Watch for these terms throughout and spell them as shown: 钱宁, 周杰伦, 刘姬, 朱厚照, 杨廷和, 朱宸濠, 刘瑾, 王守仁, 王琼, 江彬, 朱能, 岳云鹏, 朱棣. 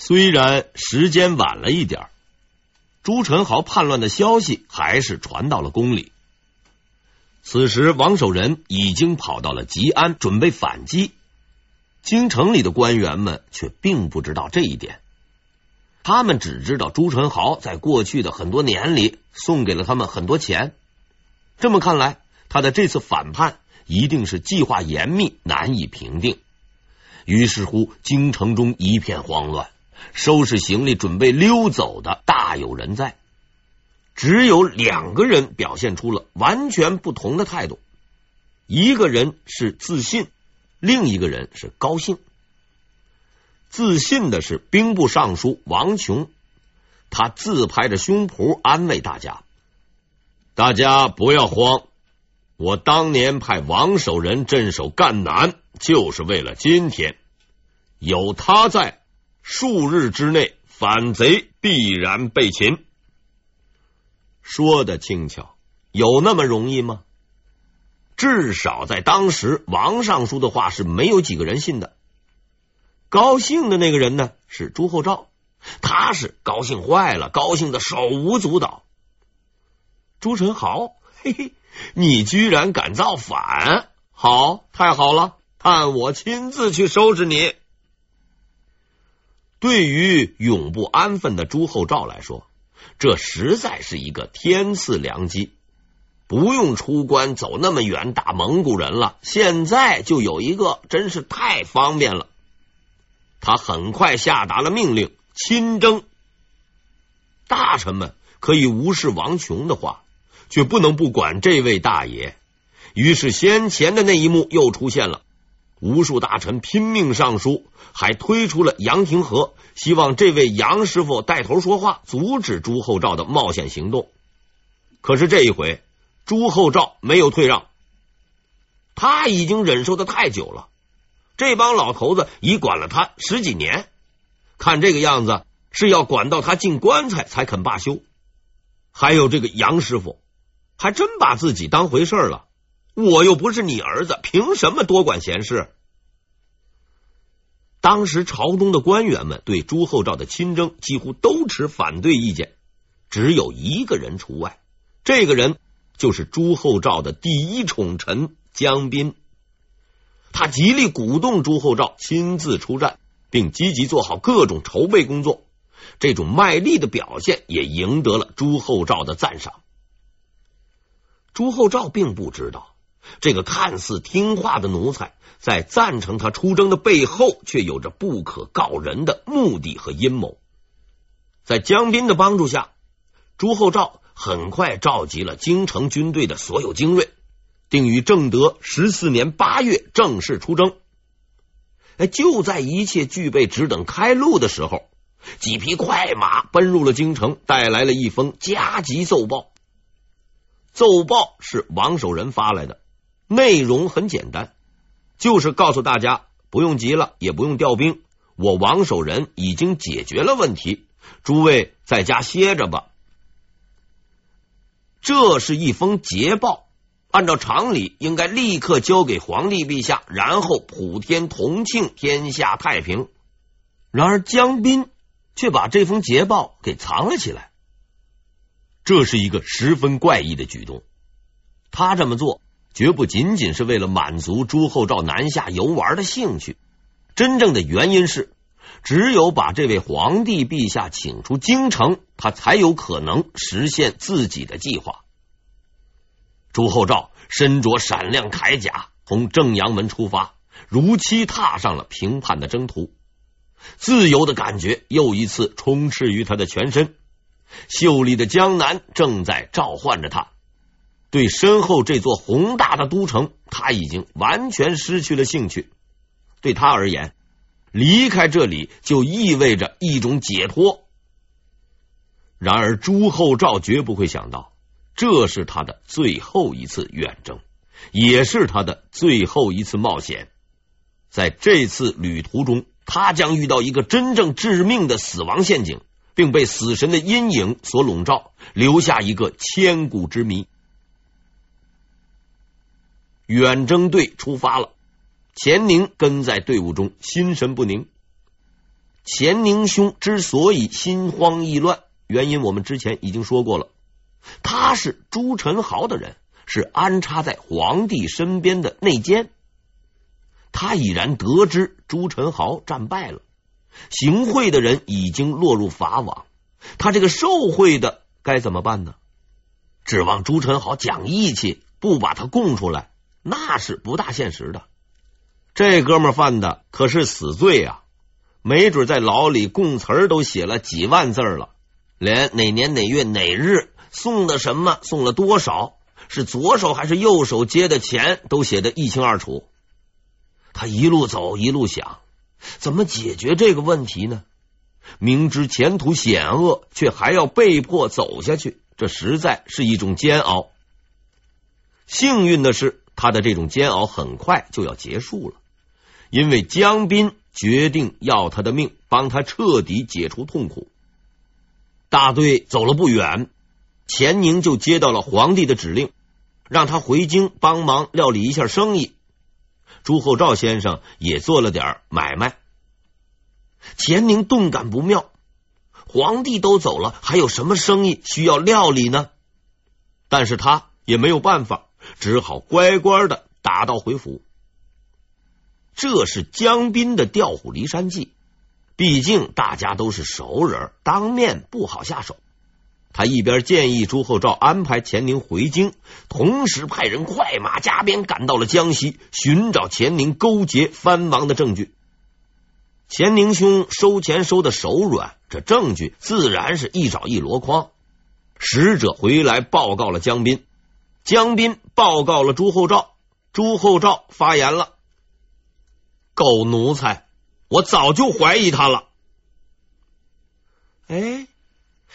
虽然时间晚了一点，朱宸濠叛乱的消息还是传到了宫里。此时王守仁已经跑到了吉安，准备反击。京城里的官员们却并不知道这一点，他们只知道朱宸濠在过去的很多年里送给了他们很多钱。这么看来，他的这次反叛一定是计划严密，难以平定。于是乎，京城中一片慌乱，收拾行李准备溜走的大有人在。只有2个人表现出了完全不同的态度，一个人是自信，另一个人是高兴。自信的是兵部尚书王琼，他自拍着胸脯安慰大家：大家不要慌，我当年派王守仁镇守赣南，就是为了今天。有他在，数日之内反贼必然被擒。说的轻巧，有那么容易吗？至少在当时，王尚书的话是没有几个人信的。高兴的那个人呢，是朱厚照，他是高兴坏了，高兴的手舞足蹈。朱宸濠，嘿嘿，你居然敢造反，好，太好了，看我亲自去收拾你。对于永不安分的朱厚照来说，这实在是一个天赐良机，不用出关走那么远打蒙古人了，现在就有一个，真是太方便了。他很快下达了命令，亲征。大臣们可以无视王琼的话，却不能不管这位大爷。于是先前的那一幕又出现了，无数大臣拼命上书，还推出了杨廷和，希望这位杨师傅带头说话，阻止朱厚照的冒险行动。可是这一回朱厚照没有退让，他已经忍受的太久了，这帮老头子已管了他10几年，看这个样子是要管到他进棺材才肯罢休。还有这个杨师傅还真把自己当回事了，我又不是你儿子，凭什么多管闲事？当时朝中的官员们对朱厚照的亲征几乎都持反对意见，只有一个人除外，这个人就是朱厚照的第1宠臣江彬。他极力鼓动朱厚照亲自出战，并积极做好各种筹备工作，这种卖力的表现也赢得了朱厚照的赞赏。朱厚照并不知道，这个看似听话的奴才在赞成他出征的背后，却有着不可告人的目的和阴谋。在江彬的帮助下，朱厚照很快召集了京城军队的所有精锐，定于正德14年8月正式出征。就在一切具备只等开路的时候，几匹快马奔入了京城，带来了一封加急奏报。奏报是王守仁发来的，内容很简单，就是告诉大家不用急了，也不用调兵，我王守仁已经解决了问题，诸位在家歇着吧。这是一封捷报，按照常理应该立刻交给皇帝陛下，然后普天同庆，天下太平。然而江彬却把这封捷报给藏了起来，这是一个十分怪异的举动。他这么做绝不仅仅是为了满足朱厚照南下游玩的兴趣，真正的原因是，只有把这位皇帝陛下请出京城，他才有可能实现自己的计划。朱厚照身着闪亮铠甲，从正阳门出发，如期踏上了平叛的征途。自由的感觉又一次充斥于他的全身，秀丽的江南正在召唤着他。对身后这座宏大的都城，他已经完全失去了兴趣。对他而言，离开这里就意味着一种解脱。然而朱厚照绝不会想到，这是他的最后一次远征，也是他的最后一次冒险。在这次旅途中，他将遇到一个真正致命的死亡陷阱，并被死神的阴影所笼罩，留下一个千古之谜。远征队出发了，钱宁跟在队伍中，心神不宁。咸宁兄之所以心慌意乱，原因我们之前已经说过了，他是朱宸濠的人，是安插在皇帝身边的内奸。他已然得知朱宸濠战败了，行贿的人已经落入法网，他这个受贿的该怎么办呢？指望朱宸濠讲义气不把他供出来，那是不大现实的。这哥们犯的可是死罪啊，没准在牢里供词都写了几万字了，连哪年哪月哪日送的什么，送了多少，是左手还是右手接的钱都写得一清二楚。他一路走一路想怎么解决这个问题呢？明知前途险恶却还要被迫走下去，这实在是一种煎熬。幸运的是，他的这种煎熬很快就要结束了，因为江彬决定要他的命，帮他彻底解除痛苦。大队走了不远，钱宁就接到了皇帝的指令，让他回京帮忙料理一下生意。朱厚照先生也做了点买卖。钱宁顿感不妙，皇帝都走了，还有什么生意需要料理呢？但是他也没有办法，只好乖乖的打道回府。这是江彬的调虎离山计，毕竟大家都是熟人，当面不好下手。他一边建议朱厚照安排钱宁回京，同时派人快马加鞭赶到了江西，寻找钱宁勾结藩王的证据。钱宁兄收钱收的手软，这证据自然是一找一箩筐。使者回来报告了江彬，江彬报告了朱厚照，朱厚照发言了：狗奴才，我早就怀疑他了。哎，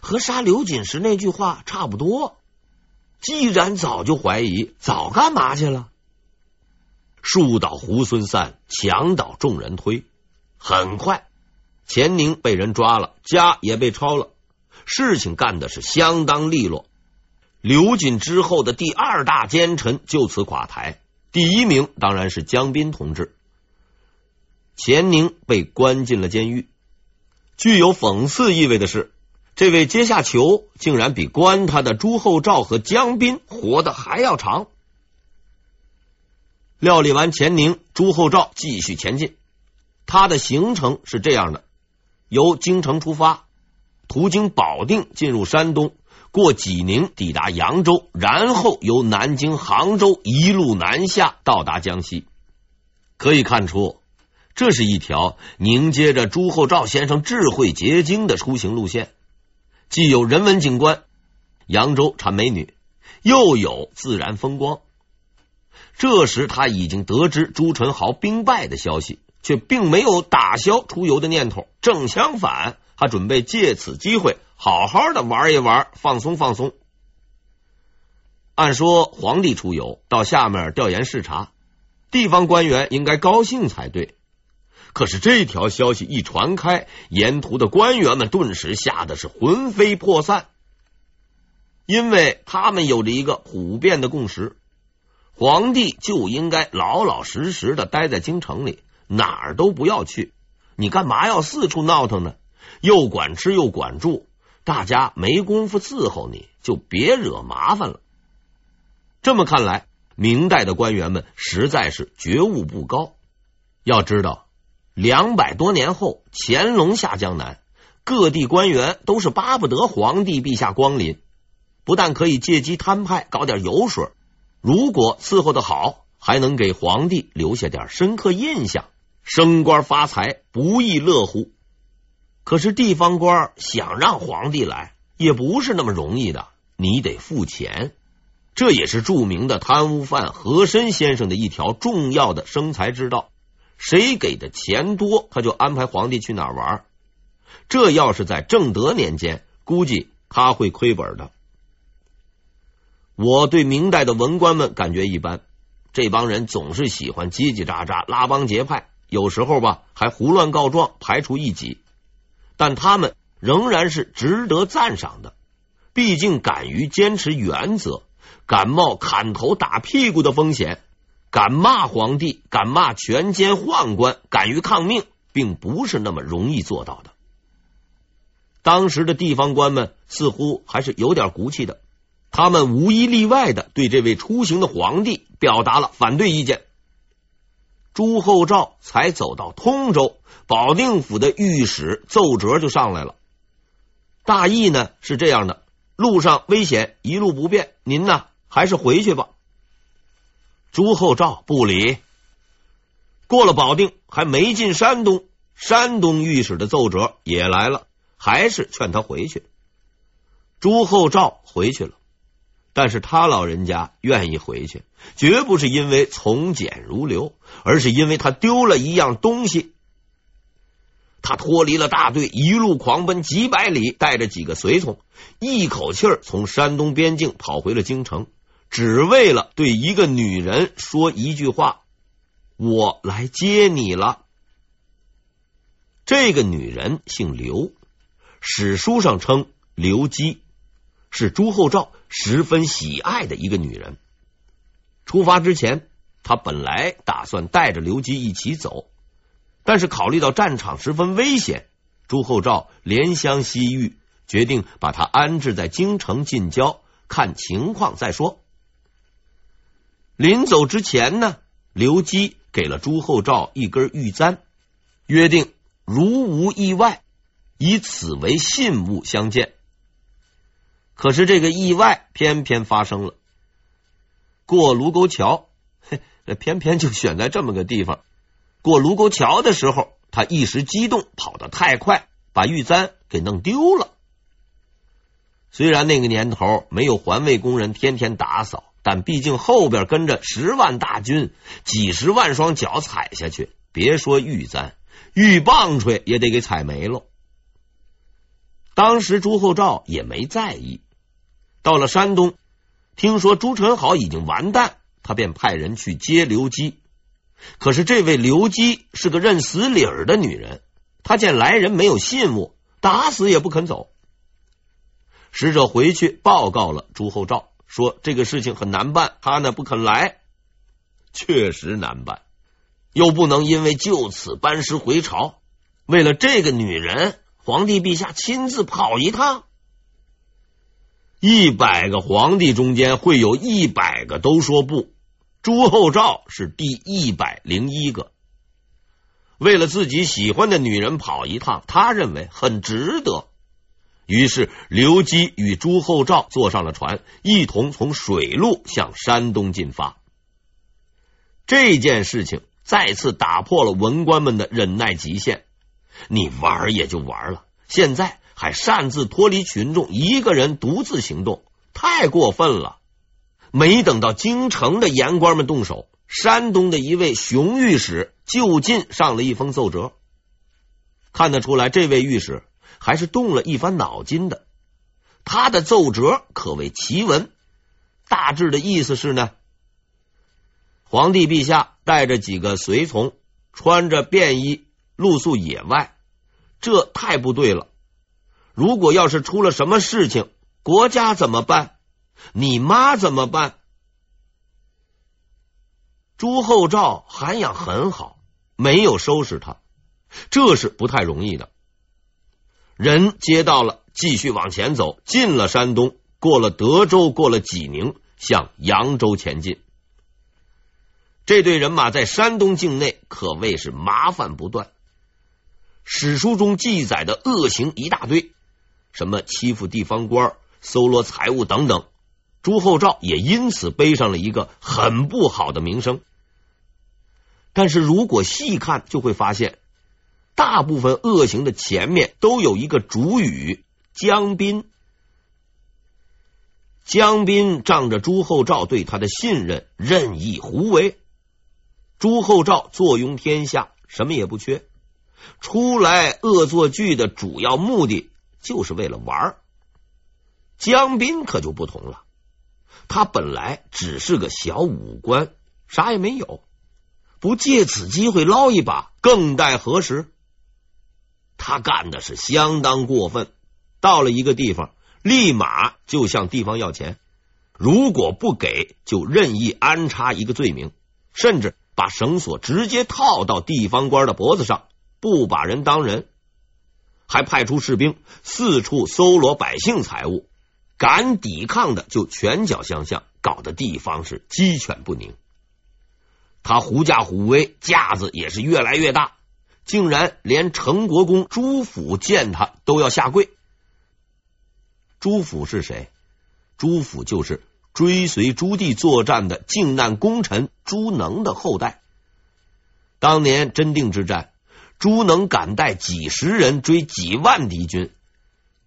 和杀刘瑾时那句话差不多，既然早就怀疑，早干嘛去了？树倒猢狲散，墙倒众人推。很快钱宁被人抓了，家也被抄了，事情干的是相当利落。刘瑾之后的第二大奸臣就此垮台，第一名当然是江彬同志。钱宁被关进了监狱。具有讽刺意味的是，这位阶下囚竟然比关他的朱厚照和江彬活得还要长。料理完钱宁，朱厚照继续前进。他的行程是这样的：由京城出发，途经保定进入山东，过济宁抵达扬州，然后由南京、杭州一路南下到达江西。可以看出，这是一条凝结着朱厚照先生智慧结晶的出行路线，既有人文景观，扬州产美女，又有自然风光。这时他已经得知朱宸濠兵败的消息，却并没有打消出游的念头，正相反，他准备借此机会好好的玩一玩，放松放松。按说皇帝出游到下面调研视察，地方官员应该高兴才对，可是这条消息一传开，沿途的官员们顿时吓得是魂飞魄散。因为他们有着一个普遍的共识，皇帝就应该老老实实的待在京城里，哪儿都不要去，你干嘛要四处闹腾呢？又管吃又管住，大家没工夫伺候你，就别惹麻烦了。这么看来，明代的官员们实在是觉悟不高。要知道200多年后，乾隆下江南，各地官员都是巴不得皇帝陛下光临，不但可以借机摊派搞点油水，如果伺候得好，还能给皇帝留下点深刻印象，升官发财不亦乐乎。可是地方官想让皇帝来也不是那么容易的，你得付钱，这也是著名的贪污犯和珅先生的一条重要的生财之道。谁给的钱多，他就安排皇帝去哪儿玩。这要是在正德年间，估计他会亏本的。我对明代的文官们感觉一般，这帮人总是喜欢叽叽喳喳、拉帮结派，有时候吧还胡乱告状、排除异己，但他们仍然是值得赞赏的，毕竟敢于坚持原则，敢冒砍头打屁股的风险，敢骂皇帝，敢骂权奸宦官，敢于抗命，并不是那么容易做到的。当时的地方官们似乎还是有点骨气的，他们无一例外的对这位出行的皇帝表达了反对意见。朱厚照才走到通州，保定府的御史奏折就上来了，大意呢是这样的：路上危险，一路不便，您呢还是回去吧。朱厚照不理。过了保定，还没进山东，山东御史的奏折也来了，还是劝他回去。朱厚照回去了，但是他老人家愿意回去，绝不是因为从简如流，而是因为他丢了一样东西。他脱离了大队，一路狂奔几百里，带着几个随从，一口气儿从山东边境跑回了京城，只为了对一个女人说一句话：我来接你了。这个女人姓刘，史书上称刘姬，是朱厚照十分喜爱的一个女人。出发之前，他本来打算带着刘姬一起走，但是考虑到战场十分危险，朱厚照怜香惜玉，决定把她安置在京城近郊，看情况再说。临走之前呢，刘姬给了朱厚照一根玉簪，约定如无意外，以此为信物相见。可是这个意外偏偏发生了，过卢沟桥，偏偏就选在这么个地方。过卢沟桥的时候，他一时激动，跑得太快，把玉簪给弄丢了。虽然那个年头没有环卫工人天天打扫，但毕竟后边跟着10万大军，几十万双脚踩下去，别说玉簪，玉棒槌也得给踩没了。当时朱厚照也没在意。到了山东，听说朱宸濠已经完蛋，他便派人去接刘姬。可是这位刘姬是个认死理儿的女人，她见来人没有信物，打死也不肯走。使者回去报告了朱厚照，说这个事情很难办，他呢不肯来。确实难办，又不能因为就此班师回朝。为了这个女人，皇帝陛下亲自跑一趟。100个皇帝中间会有100个都说不，朱厚照是第101个。为了自己喜欢的女人跑一趟，他认为很值得。于是刘基与朱厚照坐上了船，一同从水路向山东进发。这件事情再次打破了文官们的忍耐极限。你玩也就玩了，现在还擅自脱离群众，一个人独自行动，太过分了。没等到京城的盐官们动手，山东的一位熊御史就近上了一封奏折。看得出来，这位御史还是动了一番脑筋的。他的奏折可谓奇文，大致的意思是呢，皇帝陛下带着几个随从，穿着便衣露宿野外，这太不对了。如果要是出了什么事情，国家怎么办？你妈怎么办？朱厚照涵养很好，没有收拾他，这是不太容易的。人接到了，继续往前走，进了山东，过了德州，过了济宁，向扬州前进。这队人马在山东境内可谓是麻烦不断。史书中记载的恶行一大堆，什么欺负地方官、搜罗财物等等，朱厚照也因此背上了一个很不好的名声。但是如果细看，就会发现大部分恶行的前面都有一个主语：江彬。江彬仗着朱厚照对他的信任，任意胡为。朱厚照坐拥天下，什么也不缺，出来恶作剧的主要目的就是为了玩。江彬可就不同了，他本来只是个小武官，啥也没有，不借此机会捞一把，更待何时？他干的是相当过分，到了一个地方，立马就向地方要钱，如果不给，就任意安插一个罪名，甚至把绳索直接套到地方官的脖子上，不把人当人，还派出士兵四处搜罗百姓财物，敢抵抗的就拳脚相向，搞得地方是鸡犬不宁。他狐假虎威，架子也是越来越大，竟然连成国公朱府见他都要下跪。朱府是谁？朱府就是追随朱棣作战的靖难功臣朱能的后代。当年真定之战，朱能敢带几十人追几万敌军，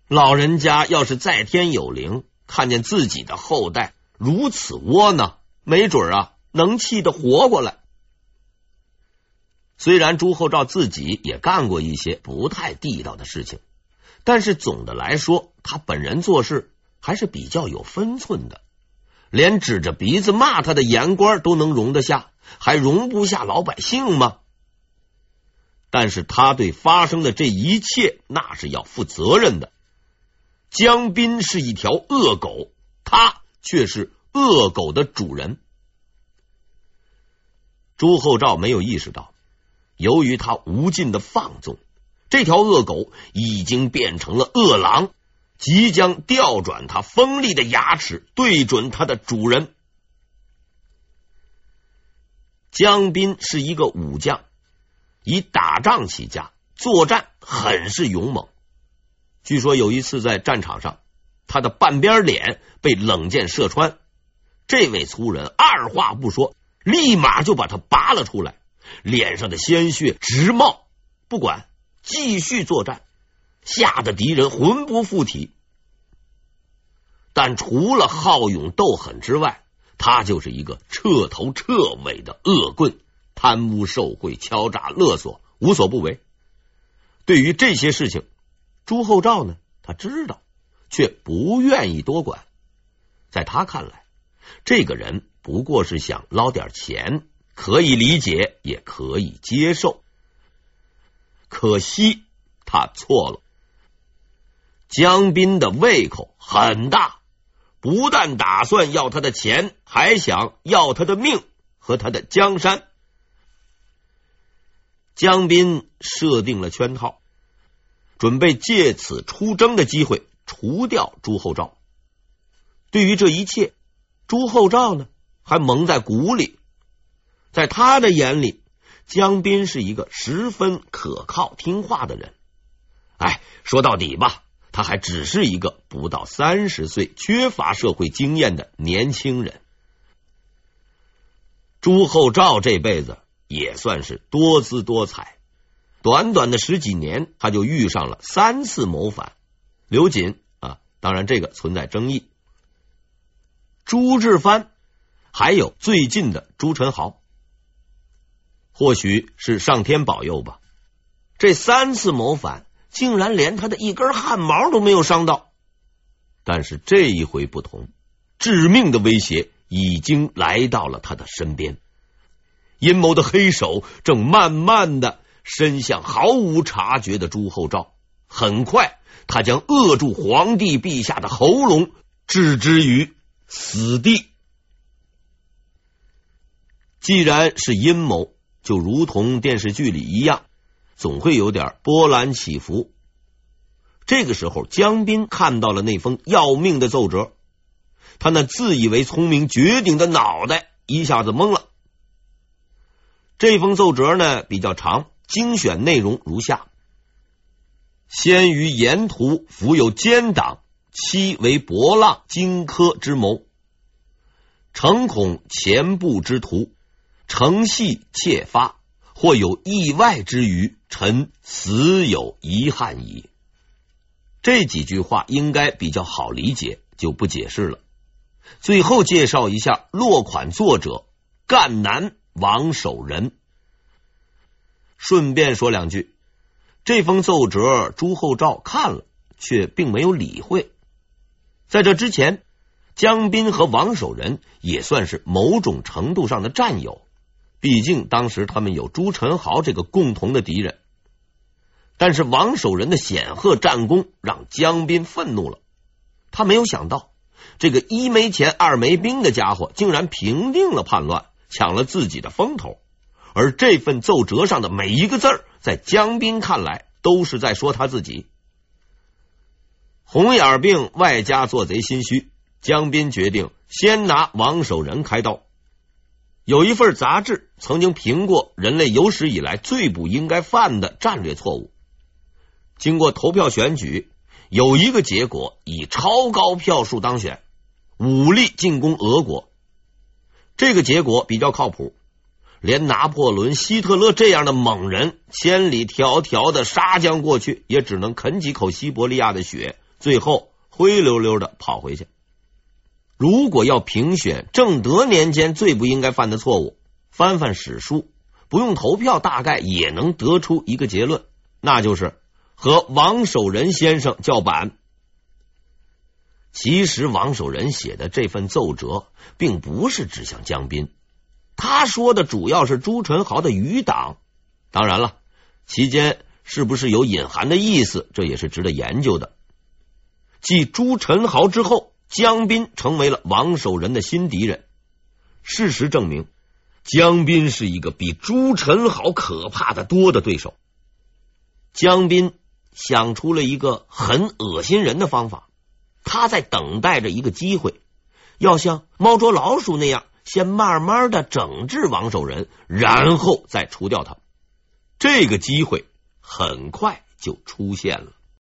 老人家要是在天有灵，看见自己的后代如此窝囊，没准啊能气得活过来。虽然朱厚照自己也干过一些不太地道的事情，但是总的来说，他本人做事还是比较有分寸的，连指着鼻子骂他的言官都能容得下，还容不下老百姓吗？但是他对发生的这一切那是要负责任的。江彬是一条恶狗，他却是恶狗的主人。朱厚照没有意识到，由于他无尽的放纵，这条恶狗已经变成了恶狼，即将调转他锋利的牙齿，对准他的主人。江彬是一个武将，以打仗起家，作战很是勇猛。据说有一次在战场上，他的半边脸被冷箭射穿，这位粗人二话不说，立马就把他拔了出来，脸上的鲜血直冒，不管，继续作战，吓得敌人魂不附体。但除了好勇斗狠之外，他就是一个彻头彻尾的恶棍，贪污受贿、敲诈勒索，无所不为。对于这些事情，朱厚照呢，他知道，却不愿意多管。在他看来，这个人不过是想捞点钱，可以理解，也可以接受。可惜他错了。江彬的胃口很大，不但打算要他的钱，还想要他的命和他的江山。江彬设定了圈套，准备借此出征的机会除掉朱厚照。对于这一切，朱厚照呢还蒙在鼓里。在他的眼里，江彬是一个十分可靠听话的人。哎，说到底吧，他还只是一个不到30岁、缺乏社会经验的年轻人。朱厚照这辈子也算是多姿多彩，短短的10几年，他就遇上了3次谋反刘瑾啊，当然这个存在争议，朱志藩，还有最近的朱宸濠。或许是上天保佑吧，这3次谋反竟然连他的一根汗毛都没有伤到。但是这一回不同，致命的威胁已经来到了他的身边，阴谋的黑手正慢慢的伸向毫无察觉的朱厚照。很快他将扼住皇帝陛下的喉咙，置之于死地。既然是阴谋，就如同电视剧里一样，总会有点波澜起伏。这个时候江彬看到了那封要命的奏折，他那自以为聪明绝顶的脑袋一下子懵了。这封奏折呢比较长，精选内容如下：先于沿途伏有奸党，期为博浪荆轲之谋，诚恐前部之徒诚系窃发，或有意外之余，臣死有遗憾矣。这几句话应该比较好理解，就不解释了。最后介绍一下落款作者赣南王守仁。顺便说两句，这封奏折朱厚照看了，却并没有理会。在这之前，江彬和王守仁也算是某种程度上的战友，毕竟当时他们有朱宸濠这个共同的敌人。但是王守仁的显赫战功让江彬愤怒了，他没有想到这个一没钱二没兵的家伙竟然平定了叛乱，抢了自己的风头，而这份奏折上的每一个字儿在江彬看来都是在说他自己。红眼病外加做贼心虚，江彬决定先拿王守仁开刀。有一份杂志曾经评过人类有史以来最不应该犯的战略错误，经过投票选举，有一个结果以超高票数当选，武力进攻俄国。这个结果比较靠谱，连拿破仑、希特勒这样的猛人千里迢迢的杀将过去，也只能啃几口西伯利亚的血，最后灰溜溜的跑回去。如果要评选正德年间最不应该犯的错误，翻翻史书，不用投票大概也能得出一个结论，那就是和王守仁先生叫板。其实王守仁写的这份奏折并不是指向江彬，他说的主要是朱宸濠的余党，当然了，其间是不是有隐含的意思，这也是值得研究的。继朱宸濠之后，江彬成为了王守仁的新敌人。事实证明，江彬是一个比朱宸濠可怕的多的对手。江彬想出了一个很恶心人的方法，他在等待着一个机会，要像猫捉老鼠那样先慢慢的整治王守仁，然后再除掉他。这个机会很快就出现了。